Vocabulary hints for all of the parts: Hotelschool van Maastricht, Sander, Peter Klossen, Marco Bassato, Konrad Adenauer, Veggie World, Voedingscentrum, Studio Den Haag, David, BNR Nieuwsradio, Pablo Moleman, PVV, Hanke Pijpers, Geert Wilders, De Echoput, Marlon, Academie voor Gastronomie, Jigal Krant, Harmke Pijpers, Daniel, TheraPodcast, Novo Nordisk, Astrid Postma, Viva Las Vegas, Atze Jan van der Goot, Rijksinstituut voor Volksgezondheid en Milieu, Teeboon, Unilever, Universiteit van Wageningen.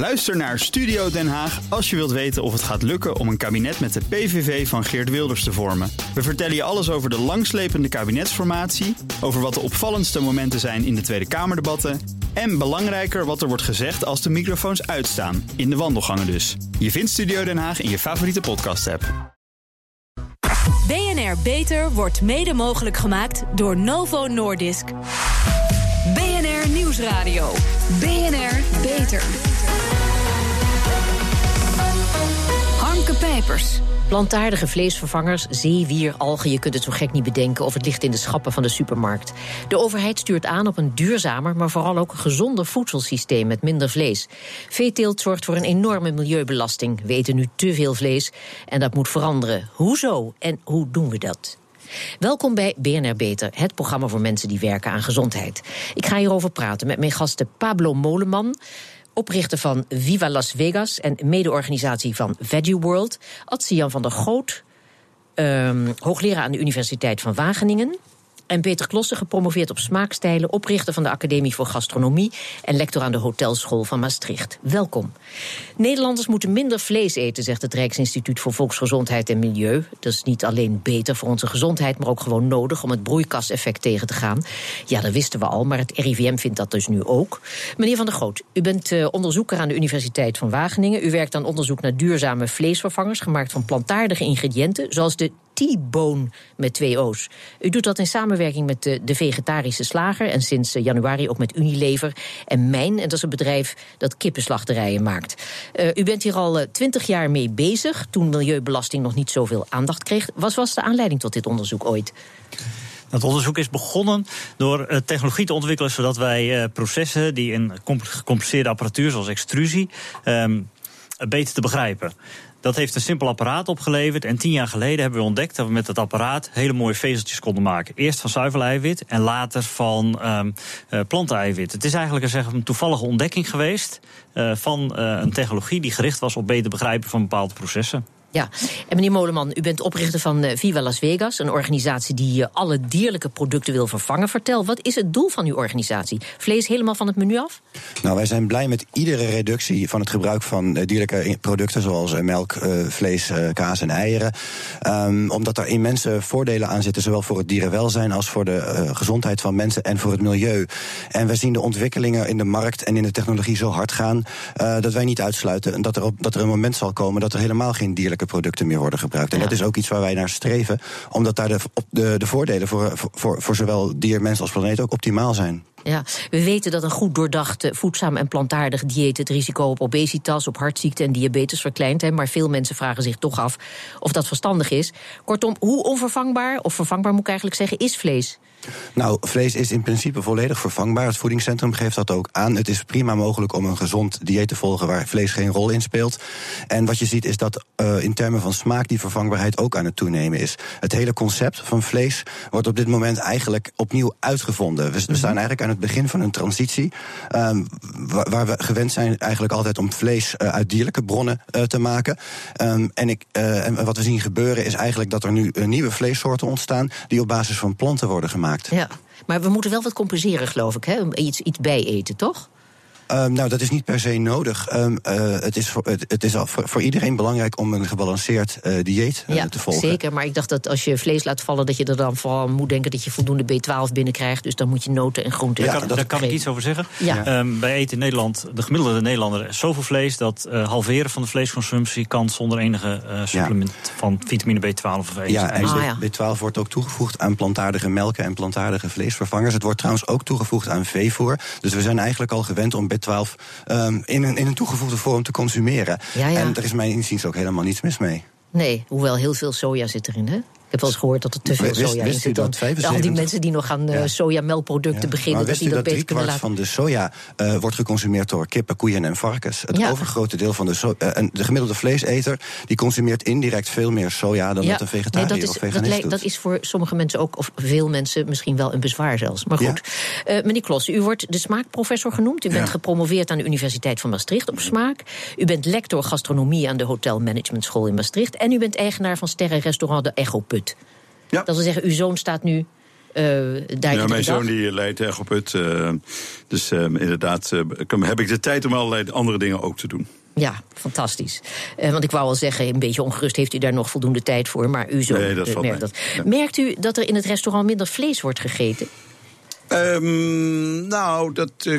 Luister naar Studio Den Haag als je wilt weten of het gaat lukken om een kabinet met de PVV van Geert Wilders te vormen. We vertellen je alles over de langslepende kabinetsformatie, over wat de opvallendste momenten zijn in de Tweede Kamerdebatten en belangrijker wat er wordt gezegd als de microfoons uitstaan, in de wandelgangen dus. Je vindt Studio Den Haag in je favoriete podcast-app. BNR Beter wordt mede mogelijk gemaakt door Novo Nordisk. BNR Nieuwsradio. BNR Beter. Hanke Pijpers. Plantaardige vleesvervangers, zeewier, algen, je kunt het zo gek niet bedenken, of het ligt in de schappen van de supermarkt. De overheid stuurt aan op een duurzamer, maar vooral ook gezonder voedselsysteem met minder vlees. Veeteelt zorgt voor een enorme milieubelasting. We eten nu te veel vlees en dat moet veranderen. Hoezo en hoe doen we dat? Welkom bij BNR Beter, het programma voor mensen die werken aan gezondheid. Ik ga hierover praten met mijn gasten Pablo Moleman, oprichter van Viva Las Vegas en mede-organisatie van Veggie World. Atze Jan van der Goot, hoogleraar aan de Universiteit van Wageningen. En Peter Klossen, gepromoveerd op smaakstijlen, oprichter van de Academie voor Gastronomie en lector aan de Hotelschool van Maastricht. Welkom. Nederlanders moeten minder vlees eten, zegt het Rijksinstituut voor Volksgezondheid en Milieu. Dat is niet alleen beter voor onze gezondheid, maar ook gewoon nodig om het broeikaseffect tegen te gaan. Ja, dat wisten we al, maar het RIVM vindt dat dus nu ook. Meneer Van der Goot, u bent onderzoeker aan de Universiteit van Wageningen. U werkt aan onderzoek naar duurzame vleesvervangers, gemaakt van plantaardige ingrediënten, zoals de Teeboon met 2 O's. U doet dat in samenwerking met de vegetarische slager en sinds januari ook met Unilever en Mijn. En dat is een bedrijf dat kippenslachterijen maakt. U bent hier al 20 jaar mee bezig, toen milieubelasting nog niet zoveel aandacht kreeg. Wat was de aanleiding tot dit onderzoek ooit? Het onderzoek is begonnen door technologie te ontwikkelen, zodat wij processen die in gecompliceerde apparatuur, zoals extrusie, beter te begrijpen. Dat heeft een simpel apparaat opgeleverd. En 10 jaar geleden hebben we ontdekt dat we met dat apparaat hele mooie vezeltjes konden maken. Eerst van zuiveleiwit en later van planteneiwit. Het is eigenlijk een toevallige ontdekking geweest van een technologie die gericht was op beter begrijpen van bepaalde processen. Ja, en meneer Moleman, u bent oprichter van Viva Las Vegas, een organisatie die alle dierlijke producten wil vervangen. Vertel, wat is het doel van uw organisatie? Vlees helemaal van het menu af? Nou, wij zijn blij met iedere reductie van het gebruik van dierlijke producten, zoals melk, vlees, kaas en eieren. Omdat er immense voordelen aan zitten, zowel voor het dierenwelzijn als voor de gezondheid van mensen en voor het milieu. En we zien de ontwikkelingen in de markt en in de technologie zo hard gaan, dat wij niet uitsluiten dat er een moment zal komen dat er helemaal geen dierlijke producten meer worden gebruikt. En ja, dat is ook iets waar wij naar streven, omdat daar de voordelen voor zowel dier, mens als planeet ook optimaal zijn. Ja, we weten dat een goed doordacht, voedzaam en plantaardig dieet het risico op obesitas, op hartziekten en diabetes verkleint. Maar veel mensen vragen zich toch af of dat verstandig is. Kortom, hoe onvervangbaar, of vervangbaar moet ik eigenlijk zeggen, is vlees? Nou, vlees is in principe volledig vervangbaar. Het Voedingscentrum geeft dat ook aan. Het is prima mogelijk om een gezond dieet te volgen waar vlees geen rol in speelt. En wat je ziet is dat in termen van smaak die vervangbaarheid ook aan het toenemen is. Het hele concept van vlees wordt op dit moment eigenlijk opnieuw uitgevonden. We staan eigenlijk aan het begin van een transitie, waar we gewend zijn eigenlijk altijd om vlees uit dierlijke bronnen te maken. En wat we zien gebeuren is eigenlijk dat er nu nieuwe vleessoorten ontstaan die op basis van planten worden gemaakt. Ja, maar we moeten wel wat compenseren, geloof ik, hè? Iets bij eten, toch? Nou, dat is niet per se nodig. Het is voor iedereen belangrijk om een gebalanceerd dieet te volgen. Zeker, maar ik dacht dat als je vlees laat vallen, dat je er dan vooral moet denken dat je voldoende B12 binnenkrijgt. Dus dan moet je noten en groenten. Ja, daar kan ik iets over zeggen. Ja. Wij eten in Nederland, de gemiddelde Nederlander, zoveel vlees dat halveren van de vleesconsumptie kan zonder enige supplement van vitamine B12 of eten. Ja, en B12 wordt ook toegevoegd aan plantaardige melken en plantaardige vleesvervangers. Het wordt trouwens ook toegevoegd aan veevoer. Dus we zijn eigenlijk al gewend om B12 in een toegevoegde vorm te consumeren. Ja, ja. En er is mijn inziens ook helemaal niets mis mee. Nee, hoewel heel veel soja zit erin, hè? Ik heb wel eens gehoord dat er te veel soja in zit. Al die mensen die nog aan sojamelkproducten beginnen, dat die dat beter kunnen laten. Maar wist u dat driekwart van de soja wordt geconsumeerd door kippen, koeien en varkens? Het overgrote deel van de soja. En de gemiddelde vleeseter die consumeert indirect veel meer soja dan dat een vegetariër of veganist doet. Dat is voor sommige mensen ook, of veel mensen misschien wel een bezwaar zelfs. Maar goed, meneer Klossen, u wordt de smaakprofessor genoemd. U bent gepromoveerd aan de Universiteit van Maastricht op smaak. U bent lector gastronomie aan de hotelmanagementschool in Maastricht. En u bent eigenaar van sterrenrestaurant De Echoput. Ja. Dat wil zeggen, uw zoon staat nu Mijn zoon die leidt De Echoput. Heb ik de tijd om allerlei andere dingen ook te doen. Ja, fantastisch. Want ik wou al zeggen, een beetje ongerust, heeft u daar nog voldoende tijd voor? Maar u zo merkt dat. Ja. Merkt u dat er in het restaurant minder vlees wordt gegeten?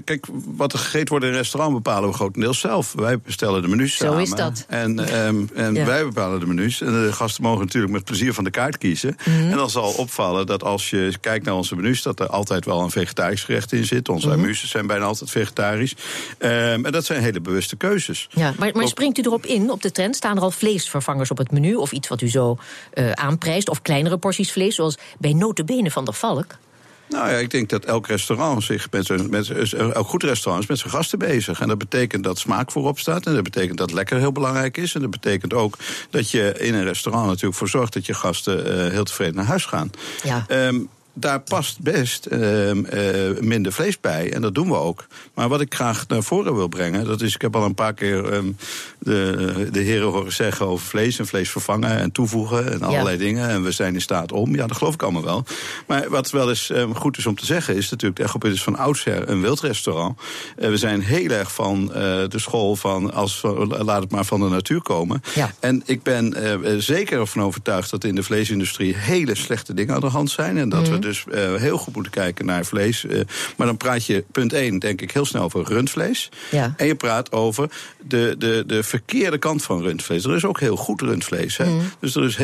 Kijk, wat er gegeten wordt in een restaurant bepalen we grotendeels zelf. Wij bestellen de menus samen. Zo is dat. En wij bepalen de menus. En de gasten mogen natuurlijk met plezier van de kaart kiezen. Mm-hmm. En dan zal opvallen dat als je kijkt naar onze menus, dat er altijd wel een vegetarisch gerecht in zit. Onze amuses zijn bijna altijd vegetarisch. En dat zijn hele bewuste keuzes. Ja, maar springt u erop in, op de trend? Staan er al vleesvervangers op het menu? Of iets wat u zo aanprijst? Of kleinere porties vlees, zoals bij notabene van der Valk? Nou ja, ik denk dat elk restaurant elk goed restaurant is met zijn gasten bezig. En dat betekent dat smaak voorop staat. En dat betekent dat lekker heel belangrijk is. En dat betekent ook dat je in een restaurant natuurlijk voor zorgt dat je gasten heel tevreden naar huis gaan. Ja. Daar past best minder vlees bij. En dat doen we ook. Maar wat ik graag naar voren wil brengen, dat is, ik heb al een paar keer de heren horen zeggen over vlees en vlees vervangen en toevoegen en allerlei dingen. En we zijn in staat om. Ja, dat geloof ik allemaal wel. Maar wat wel eens goed is om te zeggen, is natuurlijk, de Echoput is van oudsher een wildrestaurant. We zijn heel erg van de school van, laat het maar van de natuur komen. Ja. En ik ben zeker ervan overtuigd dat in de vleesindustrie hele slechte dingen aan de hand zijn. En dat we dus heel goed moeten kijken naar vlees. Maar dan praat je, punt 1, denk ik heel snel over rundvlees. Ja. En je praat over de verkeerde kant van rundvlees. Er is ook heel goed rundvlees. Hè? Mm. Dus er is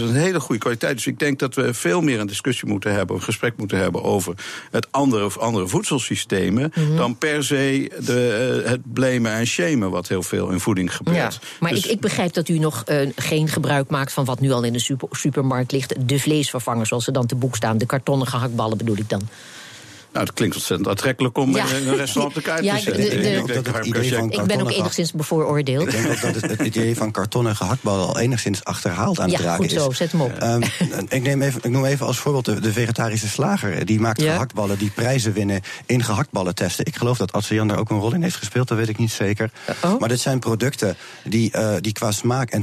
een hele goede kwaliteit. Dus ik denk dat we veel meer een discussie moeten hebben, een gesprek moeten hebben over het andere of andere voedselsystemen, dan per se het blamen en shamen wat heel veel in voeding gebeurt. Ja. Maar dus, ik begrijp dat u nog geen gebruik maakt van wat nu al in de supermarkt ligt, de vleesvervangers, zoals ze dan te boek staan. De kartonnen gehaktballen bedoel ik dan. Nou, het klinkt ontzettend aantrekkelijk om een restaurant op de kaart te zetten. Ik ben ook enigszins bevooroordeeld. Ik denk ook dat het idee van kartonnen gehaktballen al enigszins achterhaald aan het raken is. Ja, goed zo, zet hem op. Ik noem even als voorbeeld de vegetarische slager. Die maakt gehaktballen, die prijzen winnen in gehaktballen testen. Ik geloof dat Atze Jan daar ook een rol in heeft gespeeld, dat weet ik niet zeker. Maar dit zijn producten die qua smaak en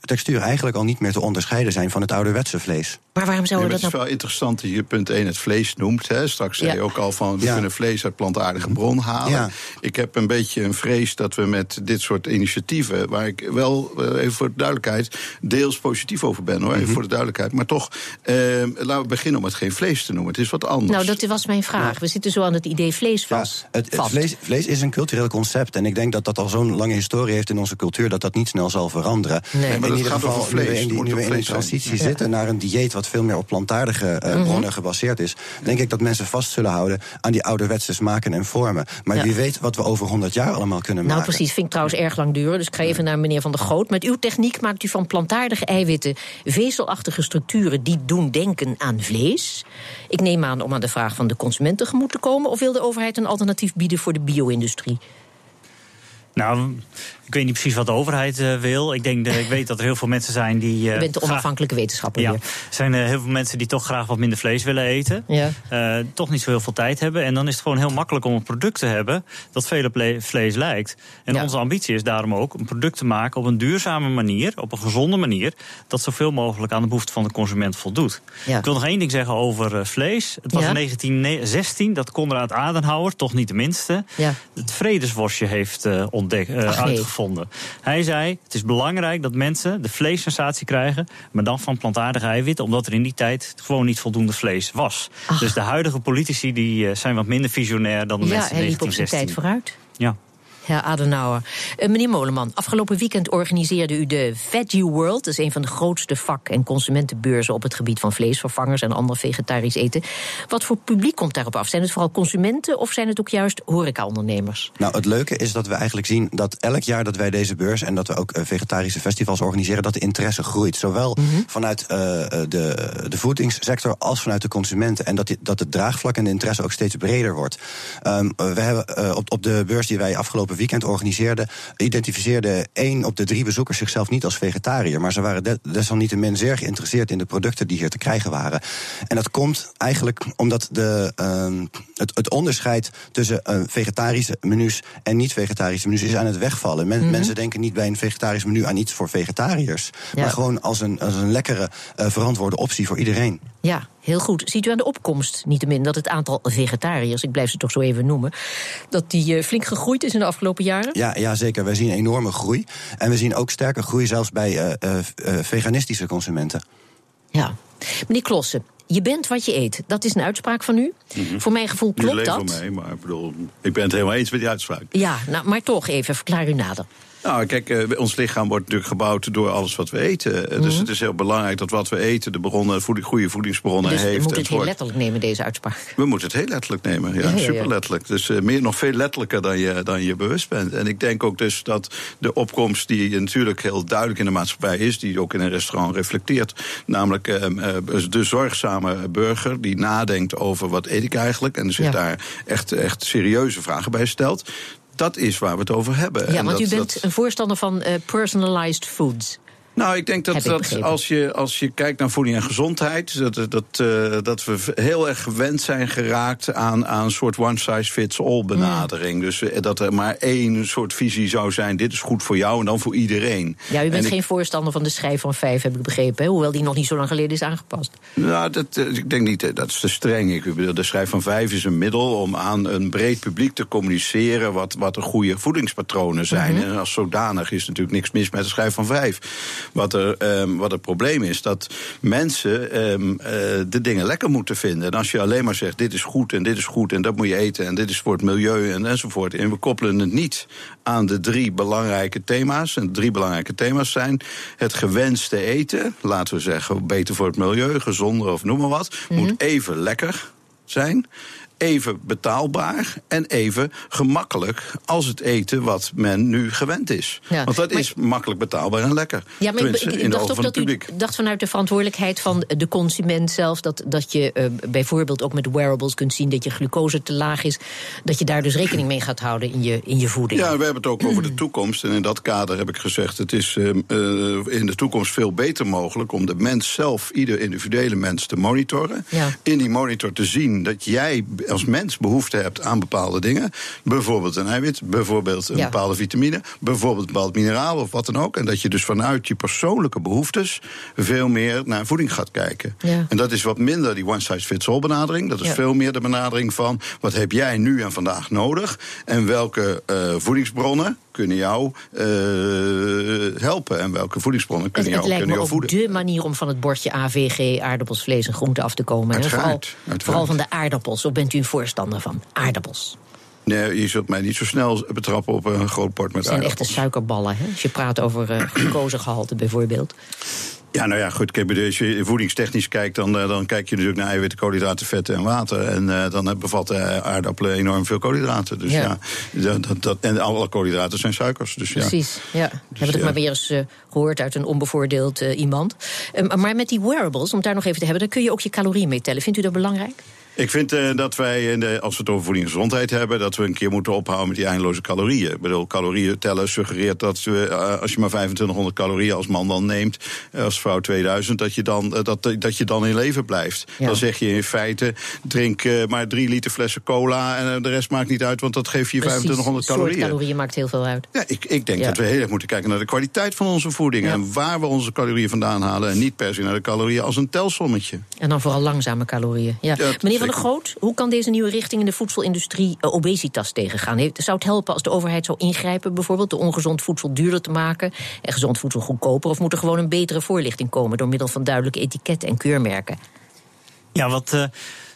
textuur eigenlijk al niet meer te onderscheiden zijn van het ouderwetse vlees. Maar waarom zouden we dat nou... Het is wel interessant dat je punt 1 het vlees noemt. Hè? Straks zei je ook al van, we kunnen vlees uit plantaardige bron halen. Ja. Ik heb een beetje een vrees dat we met dit soort initiatieven, waar ik wel, even voor de duidelijkheid, deels positief over ben, hoor. Mm-hmm. Even voor de duidelijkheid. Maar toch, laten we beginnen om het geen vlees te noemen. Het is wat anders. Nou, dat was mijn vraag. We zitten zo aan het idee vlees vast. Ja, vlees is een cultureel concept. En ik denk dat dat al zo'n lange historie heeft in onze cultuur, dat dat niet snel zal veranderen. Nee, maar in ieder geval, nu we in een transitie zitten naar een dieet wat veel meer op plantaardige bronnen gebaseerd is, denk ik dat mensen vast zullen houden aan die ouderwetse smaken en vormen. Maar wie weet wat we over 100 jaar allemaal kunnen maken. Nou precies, vind ik trouwens erg lang duren. Dus ik ga even naar meneer Van der Goot. Met uw techniek maakt u van plantaardige eiwitten vezelachtige structuren die doen denken aan vlees. Ik neem aan om aan de vraag van de consument tegemoet te komen, of wil de overheid een alternatief bieden voor de bio-industrie? Nou, ik weet niet precies wat de overheid wil. Ik weet dat er heel veel mensen zijn die... Je bent de onafhankelijke wetenschapper hier. Er zijn heel veel mensen die toch graag wat minder vlees willen eten. Ja. Toch niet zo heel veel tijd hebben. En dan is het gewoon heel makkelijk om een product te hebben dat veel op vlees lijkt. En onze ambitie is daarom ook een product te maken op een duurzame manier, op een gezonde manier, dat zoveel mogelijk aan de behoeften van de consument voldoet. Ja. Ik wil nog één ding zeggen over vlees. Het was in 1916 dat Konrad Adenauer, toch niet de minste, het vredesworstje heeft uitgevonden. Hij zei, het is belangrijk dat mensen de vleessensatie krijgen, maar dan van plantaardige eiwitten, omdat er in die tijd gewoon niet voldoende vlees was. Ach. Dus de huidige politici die zijn wat minder visionair dan de mensen in 1916. Hij liep op zijn tijd vooruit. Ja, Adenauer. Meneer Moleman, afgelopen weekend organiseerde u de Veggie World. Dat is een van de grootste vak- en consumentenbeurzen op het gebied van vleesvervangers en ander vegetarisch eten. Wat voor publiek komt daarop af? Zijn het vooral consumenten of zijn het ook juist horecaondernemers? Nou, het leuke is dat we eigenlijk zien dat elk jaar dat wij deze beurs en dat we ook vegetarische festivals organiseren, dat de interesse groeit. Zowel vanuit de voedingssector als vanuit de consumenten. En dat het draagvlak en de interesse ook steeds breder wordt. We hebben op de beurs die wij afgelopen weekend organiseerde, identificeerde 1 op de 3 bezoekers zichzelf niet als vegetariër. Maar ze waren desalniettemin zeer geïnteresseerd in de producten die hier te krijgen waren. En dat komt eigenlijk omdat het onderscheid tussen vegetarische menus en niet-vegetarische menus is aan het wegvallen. Mensen denken niet bij een vegetarisch menu aan iets voor vegetariërs. Ja. Maar gewoon als een lekkere, verantwoorde optie voor iedereen. Ja, heel goed. Ziet u aan de opkomst, niettemin, dat het aantal vegetariërs, ik blijf ze toch zo even noemen, dat die flink gegroeid is in de afgelopen jaren? Ja, zeker. We zien enorme groei. En we zien ook sterke groei zelfs bij veganistische consumenten. Ja. Meneer Klossen, je bent wat je eet. Dat is een uitspraak van u. Mm-hmm. Voor mijn gevoel klopt dat. Niet alleen voor mij, maar ik ben het helemaal eens met die uitspraak. Ja, nou, maar toch even, verklaar u nader. Nou, kijk, ons lichaam wordt natuurlijk gebouwd door alles wat we eten. Mm-hmm. Dus het is heel belangrijk dat wat we eten de bronnen, goede voedingsbronnen heeft. Dus we moeten het heel letterlijk nemen, deze uitspraak. We moeten het heel letterlijk nemen, ja. Super letterlijk. Dus nog veel letterlijker dan je bewust bent. En ik denk ook dus dat de opkomst die natuurlijk heel duidelijk in de maatschappij is, die ook in een restaurant reflecteert, namelijk de zorgzame burger die nadenkt over wat eet ik eigenlijk en zich daar echt serieuze vragen bij stelt. Dat is waar we het over hebben. Ja, en want u bent een voorstander van personalized foods. Nou, ik denk dat als je kijkt naar voeding en gezondheid, dat we heel erg gewend zijn geraakt aan een soort one-size-fits-all benadering. Mm. Dus dat er maar één soort visie zou zijn, dit is goed voor jou en dan voor iedereen. Ja, u bent geen voorstander van de schijf van 5, heb ik begrepen, hè? Hoewel die nog niet zo lang geleden is aangepast. Nou, ik denk niet, dat is te streng. Ik bedoel, de schijf van 5 is een middel om aan een breed publiek te communiceren wat de goede voedingspatronen zijn. Mm-hmm. En als zodanig is natuurlijk niks mis met de schijf van 5. Wat het probleem is, dat mensen de dingen lekker moeten vinden. En als je alleen maar zegt, dit is goed en dat moet je eten en dit is voor het milieu en enzovoort. En we koppelen het niet aan de drie belangrijke thema's. En de drie belangrijke thema's zijn het gewenste eten, laten we zeggen beter voor het milieu, gezonder of noem maar wat, moet even lekker zijn, even betaalbaar en even gemakkelijk als het eten wat men nu gewend is. Ja, want dat is makkelijk betaalbaar en lekker. Ja, maar ik dacht ook dat u dacht vanuit de verantwoordelijkheid van de consument zelf, dat je bijvoorbeeld ook met wearables kunt zien dat je glucose te laag is, dat je daar dus rekening mee gaat houden in je voeding. Ja, we hebben het ook over de toekomst. En in dat kader heb ik gezegd, het is in de toekomst veel beter mogelijk om de mens zelf, ieder individuele mens, te monitoren. Ja. In die monitor te zien dat jij als mens behoefte hebt aan bepaalde dingen, bijvoorbeeld een eiwit, bijvoorbeeld een bepaalde vitamine, bijvoorbeeld een bepaald mineraal of wat dan ook, en dat je dus vanuit je persoonlijke behoeftes veel meer naar voeding gaat kijken. Ja. En dat is wat minder die one-size-fits-all benadering, dat is veel meer de benadering van wat heb jij nu en vandaag nodig en welke voedingsbronnen kunnen jou helpen en welke voedingsbronnen kunnen jou voeden. Het lijkt me ook de manier om van het bordje AVG, aardappels, vlees en groenten af te komen. Vooral van de aardappels. Of bent u een voorstander van aardappels? Nee, je zult mij niet zo snel betrappen op een groot bord met aardappels. Het zijn echte suikerballen, hè? Als je praat over glucosegehalte bijvoorbeeld. Ja, nou ja, goed. Kijk, als je voedingstechnisch kijkt, dan kijk je natuurlijk naar eiwitten, koolhydraten, vetten en water. En dan bevat aardappelen enorm veel koolhydraten. Dus en alle koolhydraten zijn suikers. Dus, precies, ja. Dus, heb ik het maar weer eens gehoord uit een onbevoordeeld iemand. Maar met die wearables, om het daar nog even te hebben, dan kun je ook je calorieën mee tellen. Vindt u dat belangrijk? Ik vind dat wij, als we het over voeding en gezondheid hebben, dat we een keer moeten ophouden met die eindeloze calorieën. Ik bedoel, calorieën tellen suggereert dat als je maar 2500 calorieën als man dan neemt, als vrouw 2000, dat je dan in leven blijft. Ja. Dan zeg je in feite, drink maar 3 liter flessen cola en de rest maakt niet uit, want dat geeft je 2500 calorieën. Soort calorieën maakt heel veel uit. Ja, ik denk dat we heel erg moeten kijken naar de kwaliteit van onze voeding en waar we onze calorieën vandaan halen en niet per se naar de calorieën als een telsommetje. En dan vooral langzame calorieën. Ja. Meneer Van der Goot, hoe kan deze nieuwe richting in de voedselindustrie obesitas tegengaan? Zou het helpen als de overheid zou ingrijpen, bijvoorbeeld door ongezond voedsel duurder te maken en gezond voedsel goedkoper? Of moet er gewoon een betere voorlichting komen door middel van duidelijke etiketten en keurmerken? Ja,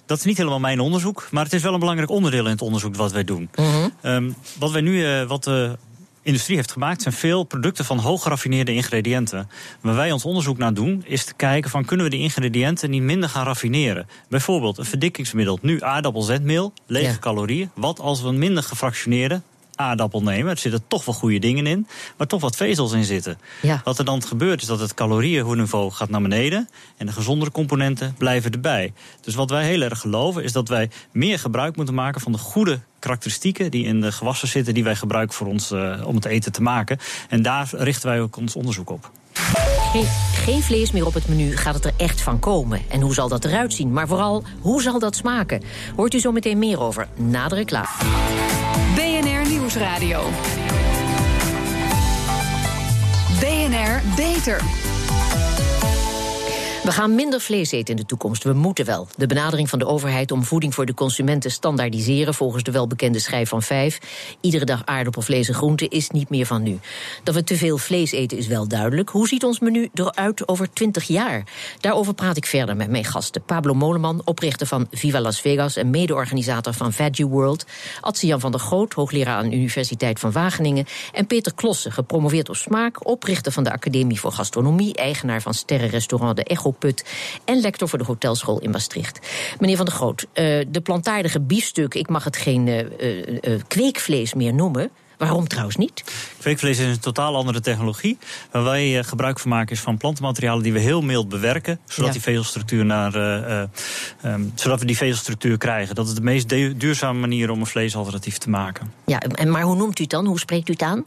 dat is niet helemaal mijn onderzoek, maar het is wel een belangrijk onderdeel in het onderzoek wat wij doen. Mm-hmm. Wat wij nu, wat de industrie heeft gemaakt, zijn veel producten van hooggeraffineerde ingrediënten. Waar wij ons onderzoek naar doen, is te kijken van kunnen we die ingrediënten niet minder gaan raffineren. Bijvoorbeeld een verdikkingsmiddel, nu aardappelzetmeel, lege calorieën. Wat als we een minder gefractioneerde aardappel nemen? Er zitten toch wel goede dingen in, maar toch wat vezels in zitten. Ja. Wat er dan gebeurt is dat het calorieënniveau gaat naar beneden en de gezondere componenten blijven erbij. Dus wat wij heel erg geloven is dat wij meer gebruik moeten maken van de goede karakteristieken die in de gewassen zitten, die wij gebruiken voor ons om het eten te maken. En daar richten wij ook ons onderzoek op. Geen vlees meer op het menu, gaat het er echt van komen? En hoe zal dat eruit zien? Maar vooral, hoe zal dat smaken? Hoort u zo meteen meer over, na de reclame. BNR Nieuwsradio. BNR Beter. We gaan minder vlees eten in de toekomst. We moeten wel. De benadering van de overheid om voeding voor de consument te standaardiseren volgens de welbekende schijf van 5. Iedere dag aardappel, vlees en groente is niet meer van nu. Dat we te veel vlees eten is wel duidelijk. Hoe ziet ons menu eruit over 20 jaar? Daarover praat ik verder met mijn gasten. Pablo Moleman, oprichter van Viva Las Vegas en mede-organisator van Veggie World. Atze Jan van der Goot, hoogleraar aan de Universiteit van Wageningen. En Peter Klossen, gepromoveerd op smaak, oprichter van de Academie voor Gastronomie, eigenaar van sterrenrestaurant De Echoput en lector voor de Hotelschool in Maastricht. Meneer Van der Goot, de plantaardige biefstuk, ik mag het geen kweekvlees meer noemen. Waarom trouwens niet? Kweekvlees is een totaal andere technologie. Waar wij gebruik van maken is van plantenmaterialen die we heel mild bewerken. Zodat, die vezelstructuur zodat we die vezelstructuur krijgen. Dat is de meest duurzame manier om een vleesalternatief te maken. Ja, maar hoe noemt u het dan? Hoe spreekt u het aan?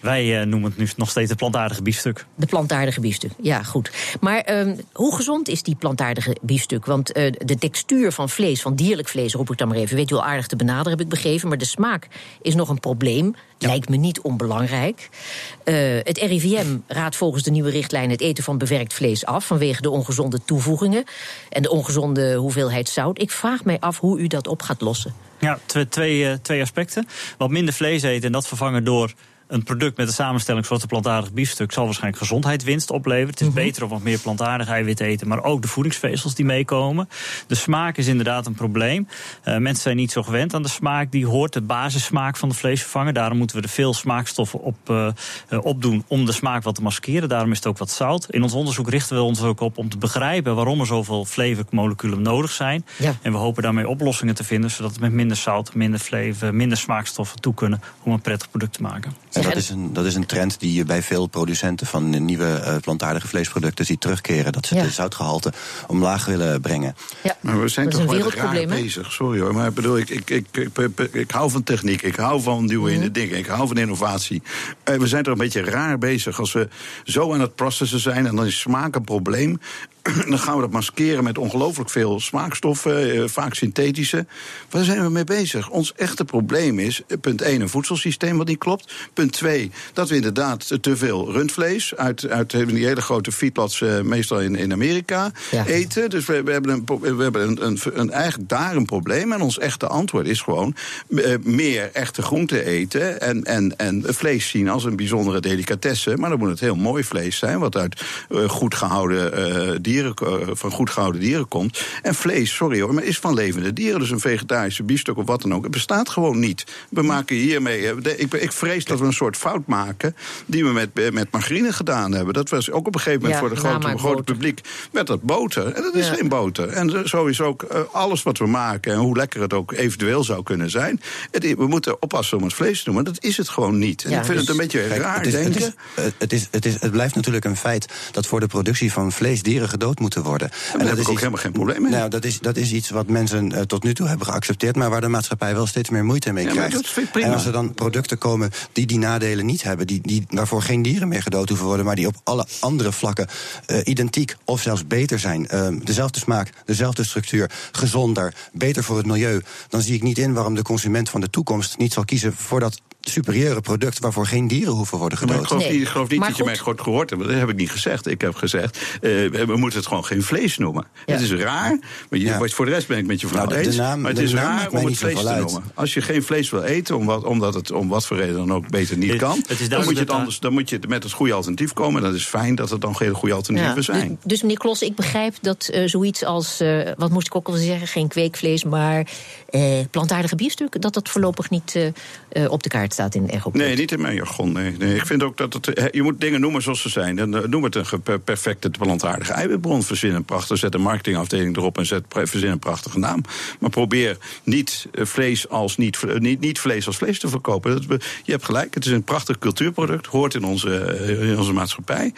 Wij noemen het nu nog steeds het plantaardige biefstuk. De plantaardige biefstuk, ja, goed. Maar hoe gezond is die plantaardige biefstuk? Want de textuur van vlees, van dierlijk vlees, roep ik dan maar even, weet u wel aardig te benaderen, heb ik begrepen. Maar de smaak is nog een probleem. Ja. Lijkt me niet onbelangrijk. Het RIVM raadt volgens de nieuwe richtlijn het eten van bewerkt vlees af vanwege de ongezonde toevoegingen en de ongezonde hoeveelheid zout. Ik vraag mij af hoe u dat op gaat lossen. Ja, twee aspecten. Wat minder vlees eten en dat vervangen door een product met een samenstelling zoals de plantaardig biefstuk zal waarschijnlijk gezondheidswinst opleveren. Het is beter om wat meer plantaardig eiwit te eten, maar ook de voedingsvezels die meekomen. De smaak is inderdaad een probleem. Mensen zijn niet zo gewend aan de smaak. Die hoort de basissmaak van de vleesvervanger. Daarom moeten we er veel smaakstoffen op doen om de smaak wat te maskeren. Daarom is het ook wat zout. In ons onderzoek richten we ons ook op om te begrijpen waarom er zoveel flavormoleculen nodig zijn. Ja. En we hopen daarmee oplossingen te vinden, zodat we met minder zout, minder flavor, minder smaakstoffen toe kunnen om een prettig product te maken. En dat is een trend die je bij veel producenten van nieuwe plantaardige vleesproducten ziet terugkeren. Dat ze de zoutgehalte omlaag willen brengen. Ja. Maar we zijn toch wel raar bezig. Sorry hoor, maar bedoel, ik hou van techniek. Ik hou van duwen in de dingen. Ik hou van innovatie. We zijn toch een beetje raar bezig als we zo aan het processen zijn. En dan is smaak een probleem. Dan gaan we dat maskeren met ongelooflijk veel smaakstoffen, vaak synthetische. Waar zijn we mee bezig? Ons echte probleem is, punt 1, een voedselsysteem wat niet klopt. Punt 2, dat we inderdaad te veel rundvlees uit die hele grote feedlots, meestal in Amerika, eten. Dus we hebben eigenlijk daar een probleem. En ons echte antwoord is gewoon meer echte groenten eten en vlees zien als een bijzondere delicatesse. Maar dan moet het heel mooi vlees zijn, wat uit goed gehouden van goed gehouden dieren komt. En vlees, sorry hoor, maar is van levende dieren. Dus een vegetarische biefstuk of wat dan ook. Het bestaat gewoon niet. We maken hiermee. Ik vrees dat we een soort fout maken die we met margarine gedaan hebben. Dat was ook op een gegeven moment voor het grote publiek. Met dat boter. En dat is geen boter. En zo is ook alles wat we maken en hoe lekker het ook eventueel zou kunnen zijn. We moeten oppassen om het vlees te doen, maar dat is het gewoon niet. En ik vind het een beetje raar denken. Het blijft natuurlijk een feit dat voor de productie van vlees dieren gedood moeten worden. En daar heb ik ook helemaal geen probleem mee. Nou, dat is iets wat mensen tot nu toe hebben geaccepteerd, maar waar de maatschappij wel steeds meer moeite mee krijgt. En als er dan producten komen die nadelen niet hebben, waarvoor geen dieren meer gedood hoeven worden, maar die op alle andere vlakken identiek of zelfs beter zijn. Dezelfde smaak, dezelfde structuur, gezonder, beter voor het milieu. Dan zie ik niet in waarom de consument van de toekomst niet zal kiezen voor dat superieure product waarvoor geen dieren hoeven worden gedood. Ik geloof niet dat je mij goed gehoord hebt. Dat heb ik niet gezegd. Ik heb gezegd, we moeten het gewoon geen vlees noemen. Ja. Het is raar, maar voor de rest ben ik met je vrouw eens. Maar het is raar om het vlees te noemen. Als je geen vlees wil eten, omdat het om wat voor reden dan ook beter niet kan, dan moet je met het goede alternatief komen. En dat is fijn dat het dan geen goede alternatieven zijn. Dus meneer Kloss, ik begrijp dat zoiets als, wat moest ik ook al zeggen, geen kweekvlees, maar plantaardige biefstuk, dat voorlopig niet op de kaart staat in Echoput. Nee, niet in mijn jargon. Nee. Ik vind ook dat je moet dingen noemen zoals ze zijn. En noem het een perfecte plantaardige eiwitbron. Verzin een prachtig, zet een marketingafdeling erop en verzin een prachtige naam. Maar probeer niet vlees als vlees te verkopen. Je hebt gelijk, het is een prachtig cultuurproduct. Hoort in onze maatschappij.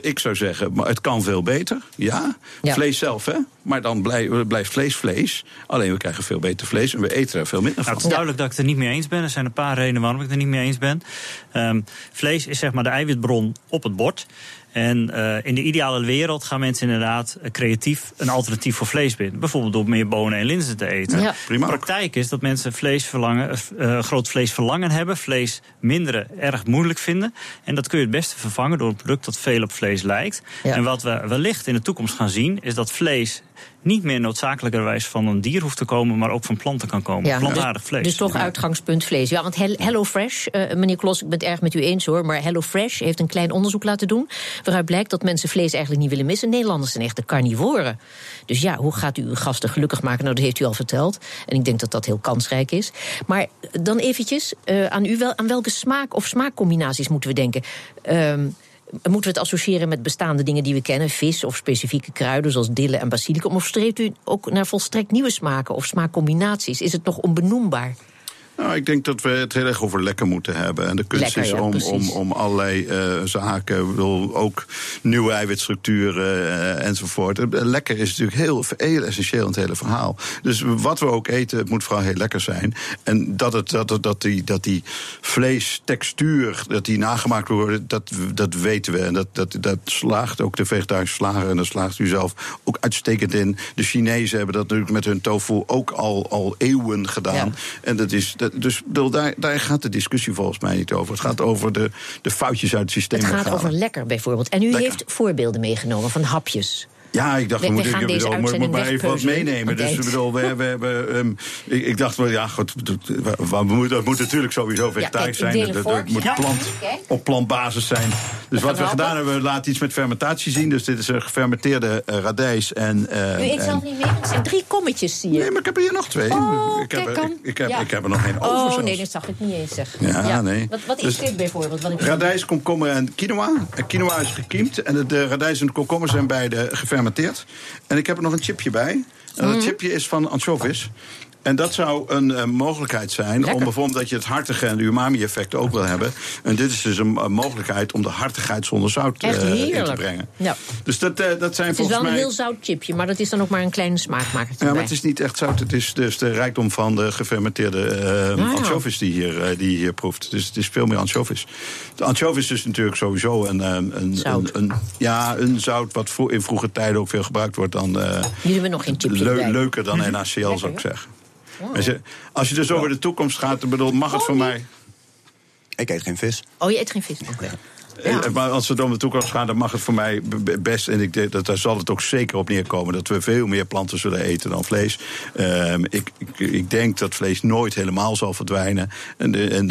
Ik zou zeggen, maar het kan veel beter. Ja. Vlees zelf, hè? Maar dan blijft vlees vlees. Alleen we krijgen veel beter vlees en we eten er veel minder van. Nou, het is duidelijk dat ik het er niet mee eens ben. Er zijn een paar redenen waarom ik het er niet mee eens ben. Vlees is zeg maar de eiwitbron op het bord. En in de ideale wereld gaan mensen inderdaad creatief een alternatief voor vlees binden. Bijvoorbeeld door meer bonen en linzen te eten. Ja. De praktijk is dat mensen groot vleesverlangen hebben. Vlees minderen erg moeilijk vinden. En dat kun je het beste vervangen door een product dat veel op vlees lijkt. Ja. En wat we wellicht in de toekomst gaan zien is dat vlees niet meer noodzakelijkerwijs van een dier hoeft te komen, maar ook van planten kan komen. Ja, plantaardig vlees. Dus toch uitgangspunt vlees. Ja, want HelloFresh, meneer Kloss, ik ben het erg met u eens hoor, maar HelloFresh heeft een klein onderzoek laten doen waaruit blijkt dat mensen vlees eigenlijk niet willen missen. Nederlanders zijn echte carnivoren. Dus ja, hoe gaat u uw gasten gelukkig maken? Nou, dat heeft u al verteld. En ik denk dat dat heel kansrijk is. Maar dan eventjes aan u wel, aan welke smaak of smaakcombinaties moeten we denken? Moeten we het associëren met bestaande dingen die we kennen? Vis of specifieke kruiden zoals dille en basilicum? Of streeft u ook naar volstrekt nieuwe smaken of smaakcombinaties? Is het nog onbenoembaar? Nou, ik denk dat we het heel erg over lekker moeten hebben. En de kunst lekker, is om allerlei zaken, ook nieuwe eiwitstructuren enzovoort. Lekker is natuurlijk heel essentieel in het hele verhaal. Dus wat we ook eten, het moet vooral heel lekker zijn. En dat die vleestextuur, dat die nagemaakt wordt, dat weten we. En dat slaagt ook de vegetarische slager en dat slaagt u zelf ook uitstekend in. De Chinezen hebben dat natuurlijk met hun tofu ook al eeuwen gedaan. Ja. En dat is... Dus daar gaat de discussie volgens mij niet over. Het gaat over de foutjes uit het systeem. Het gaat over lekker bijvoorbeeld. En u heeft voorbeelden meegenomen van hapjes. Ja, ik dacht, we moeten maar even wat meenemen. Dus dat moet natuurlijk sowieso vegetarisch zijn. Het moet op plantbasis zijn. Dus wat we gedaan hebben, we laten iets met fermentatie zien. Dus dit is een gefermenteerde radijs. U eet zelf niet meer, het zijn 3 kommetjes hier. Nee, maar ik heb hier nog 2. Ik heb er nog geen over. Oh nee, dat zag ik niet eens zeg. Ja, nee. Wat is dit bijvoorbeeld? Radijs, komkommer en quinoa. Quinoa is gekiemd. En de radijs en de komkommer zijn beide gefermenteerd. En ik heb er nog een chipje bij. En dat chipje is van ansjovis. En dat zou een mogelijkheid zijn om bijvoorbeeld dat je het hartige en de umami-effect ook wil hebben. En dit is dus een mogelijkheid om de hartigheid zonder zout in te brengen. Ja. Dus dat zijn volgens mij... Het is wel een heel zout chipje, maar dat is dan ook maar een kleine smaakmaker. Ja, maar het is niet echt zout. Het is dus de rijkdom van de gefermenteerde ansjovis die je hier proeft. Dus het is veel meer ansjovis. De ansjovis is natuurlijk sowieso een zout wat in vroege tijden ook veel gebruikt wordt dan... Jullie hebben nog geen chipje bij. Leuker dan NaCl, zou ik zeggen. Wow. Als je dus over de toekomst gaat, mag het voor mij... Ik eet geen vis. Oh, je eet geen vis? Oké. Ja. Maar als we door de toekomst gaan, dan mag het voor mij best. En daar zal het ook zeker op neerkomen dat we veel meer planten zullen eten dan vlees. Ik denk dat vlees nooit helemaal zal verdwijnen.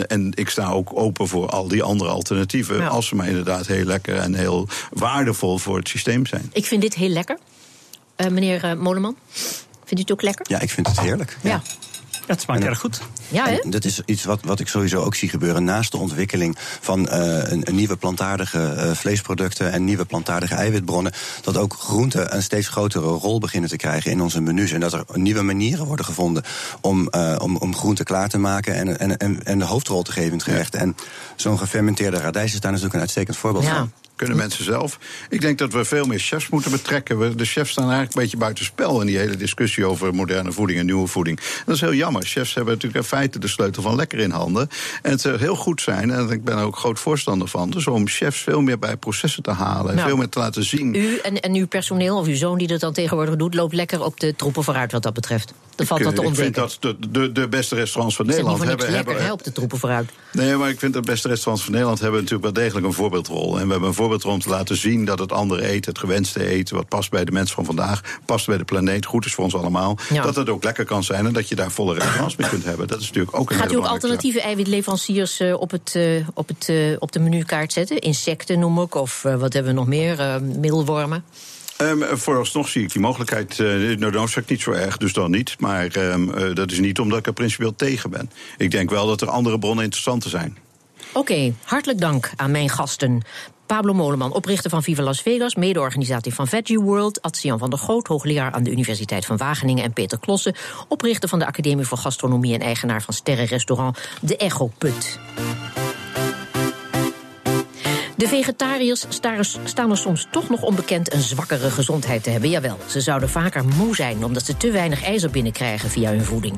En ik sta ook open voor al die andere alternatieven. Ja. Als ze maar inderdaad heel lekker en heel waardevol voor het systeem zijn. Ik vind dit heel lekker. Meneer Moleman? Vindt u het ook lekker? Ja, ik vind het heerlijk. Ja. Dat smaakt erg goed. Ja, hè? Dat is iets wat ik sowieso ook zie gebeuren. Naast de ontwikkeling van nieuwe plantaardige vleesproducten en nieuwe plantaardige eiwitbronnen, dat ook groenten een steeds grotere rol beginnen te krijgen in onze menus. En dat er nieuwe manieren worden gevonden om groenten klaar te maken en de hoofdrol te geven in het gerecht. En zo'n gefermenteerde radijs is daar natuurlijk een uitstekend voorbeeld van. Kunnen mensen zelf. Ik denk dat we veel meer chefs moeten betrekken. De chefs staan eigenlijk een beetje buitenspel in die hele discussie over moderne voeding en nieuwe voeding. En dat is heel jammer. Chefs hebben natuurlijk in feite de sleutel van lekker in handen. En het zou heel goed zijn, en ik ben er ook groot voorstander van, dus om chefs veel meer bij processen te halen. Veel meer te laten zien. U en uw personeel, of uw zoon die dat dan tegenwoordig doet, loopt lekker op de troepen vooruit wat dat betreft. Dan valt dat te ontwikkelen. Ik vind dat de beste restaurants van Nederland hebben op de troepen vooruit. Nee, maar ik vind dat de beste restaurants van Nederland hebben natuurlijk wel degelijk een voorbeeldrol. En we hebben een om te laten zien dat het andere eten, het gewenste eten, wat past bij de mensen van vandaag, past bij de planeet, goed is voor ons allemaal, dat het ook lekker kan zijn en dat je daar volle restaurants mee kunt hebben. Dat is natuurlijk ook een hele belangrijke. Gaat u ook alternatieve eiwitleveranciers op de menukaart zetten? Insecten noem ik, of wat hebben we nog meer? Meelwormen? Vooralsnog zie ik die mogelijkheid noodzaak niet zo erg, dus dan niet. Maar dat is niet omdat ik er principieel tegen ben. Ik denk wel dat er andere bronnen interessanter zijn. Oké, hartelijk dank aan mijn gasten. Pablo Moleman, oprichter van Viva Las Vegas, mede-organisatie van Veggie World. Atze Jan van der Goot, hoogleraar aan de Universiteit van Wageningen. En Peter Klossen, oprichter van de Academie voor Gastronomie en eigenaar van sterrenrestaurant De Echoput. De vegetariërs staan er soms toch nog onbekend een zwakkere gezondheid te hebben. Jawel, ze zouden vaker moe zijn omdat ze te weinig ijzer binnenkrijgen via hun voeding.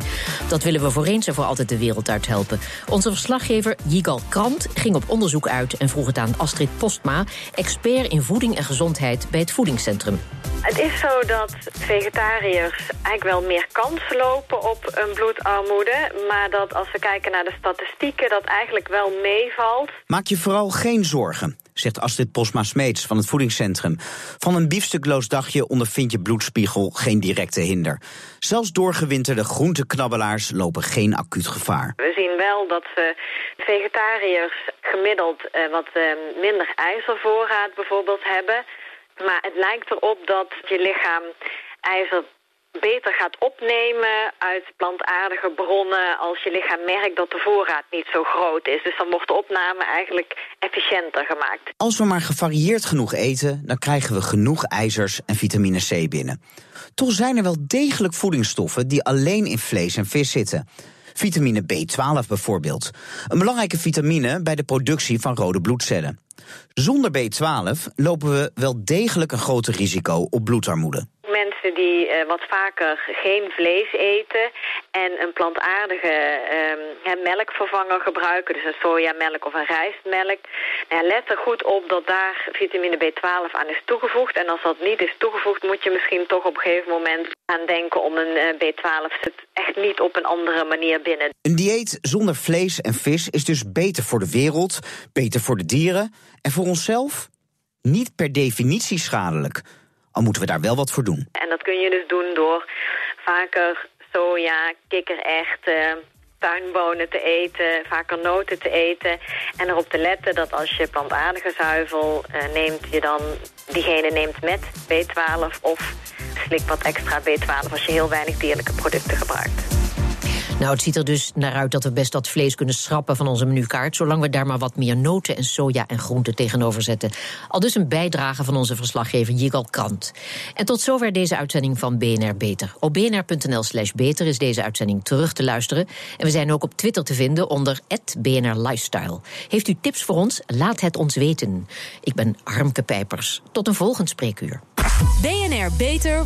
Dat willen we voor eens en voor altijd de wereld uit helpen. Onze verslaggever Jigal Krant ging op onderzoek uit en vroeg het aan Astrid Postma, expert in voeding en gezondheid bij het Voedingscentrum. Het is zo dat vegetariërs eigenlijk wel meer kans lopen op een bloedarmoede, maar dat als we kijken naar de statistieken dat eigenlijk wel meevalt. Maak je vooral geen zorgen, zegt Astrid Postma-Smeets van het Voedingscentrum. Van een biefstukloos dagje ondervindt je bloedspiegel geen directe hinder. Zelfs doorgewinterde groenteknabbelaars lopen geen acuut gevaar. We zien wel dat vegetariërs gemiddeld wat minder ijzervoorraad bijvoorbeeld hebben. Maar het lijkt erop dat je lichaam ijzer beter gaat opnemen uit plantaardige bronnen als je lichaam merkt dat de voorraad niet zo groot is. Dus dan wordt de opname eigenlijk efficiënter gemaakt. Als we maar gevarieerd genoeg eten, dan krijgen we genoeg ijzers en vitamine C binnen. Toch zijn er wel degelijk voedingsstoffen die alleen in vlees en vis zitten. Vitamine B12 bijvoorbeeld. Een belangrijke vitamine bij de productie van rode bloedcellen. Zonder B12 lopen we wel degelijk een groter risico op bloedarmoede. Mensen die wat vaker geen vlees eten en een plantaardige melkvervanger gebruiken, dus een sojamelk of een rijstmelk, let er goed op dat daar vitamine B12 aan is toegevoegd. En als dat niet is toegevoegd, moet je misschien toch op een gegeven moment aan denken om een B12 echt niet op een andere manier binnen. Een dieet zonder vlees en vis is dus beter voor de wereld, beter voor de dieren en voor onszelf niet per definitie schadelijk. Al moeten we daar wel wat voor doen. En dat kun je dus doen door vaker soja, kikkererwten, tuinbonen te eten, vaker noten te eten. En erop te letten dat als je plantaardige zuivel neemt, je dan diegene neemt met B12 of slik wat extra B12 als je heel weinig dierlijke producten gebruikt. Nou, het ziet er dus naar uit dat we best dat vlees kunnen schrappen van onze menukaart, zolang we daar maar wat meer noten en soja en groenten tegenover zetten. Al dus een bijdrage van onze verslaggever Jigal Krant. En tot zover deze uitzending van BNR Beter. Op bnr.nl/beter is deze uitzending terug te luisteren. En we zijn ook op Twitter te vinden onder @BNRLifestyle. Heeft u tips voor ons? Laat het ons weten. Ik ben Harmke Pijpers. Tot een volgend spreekuur. BNR Beter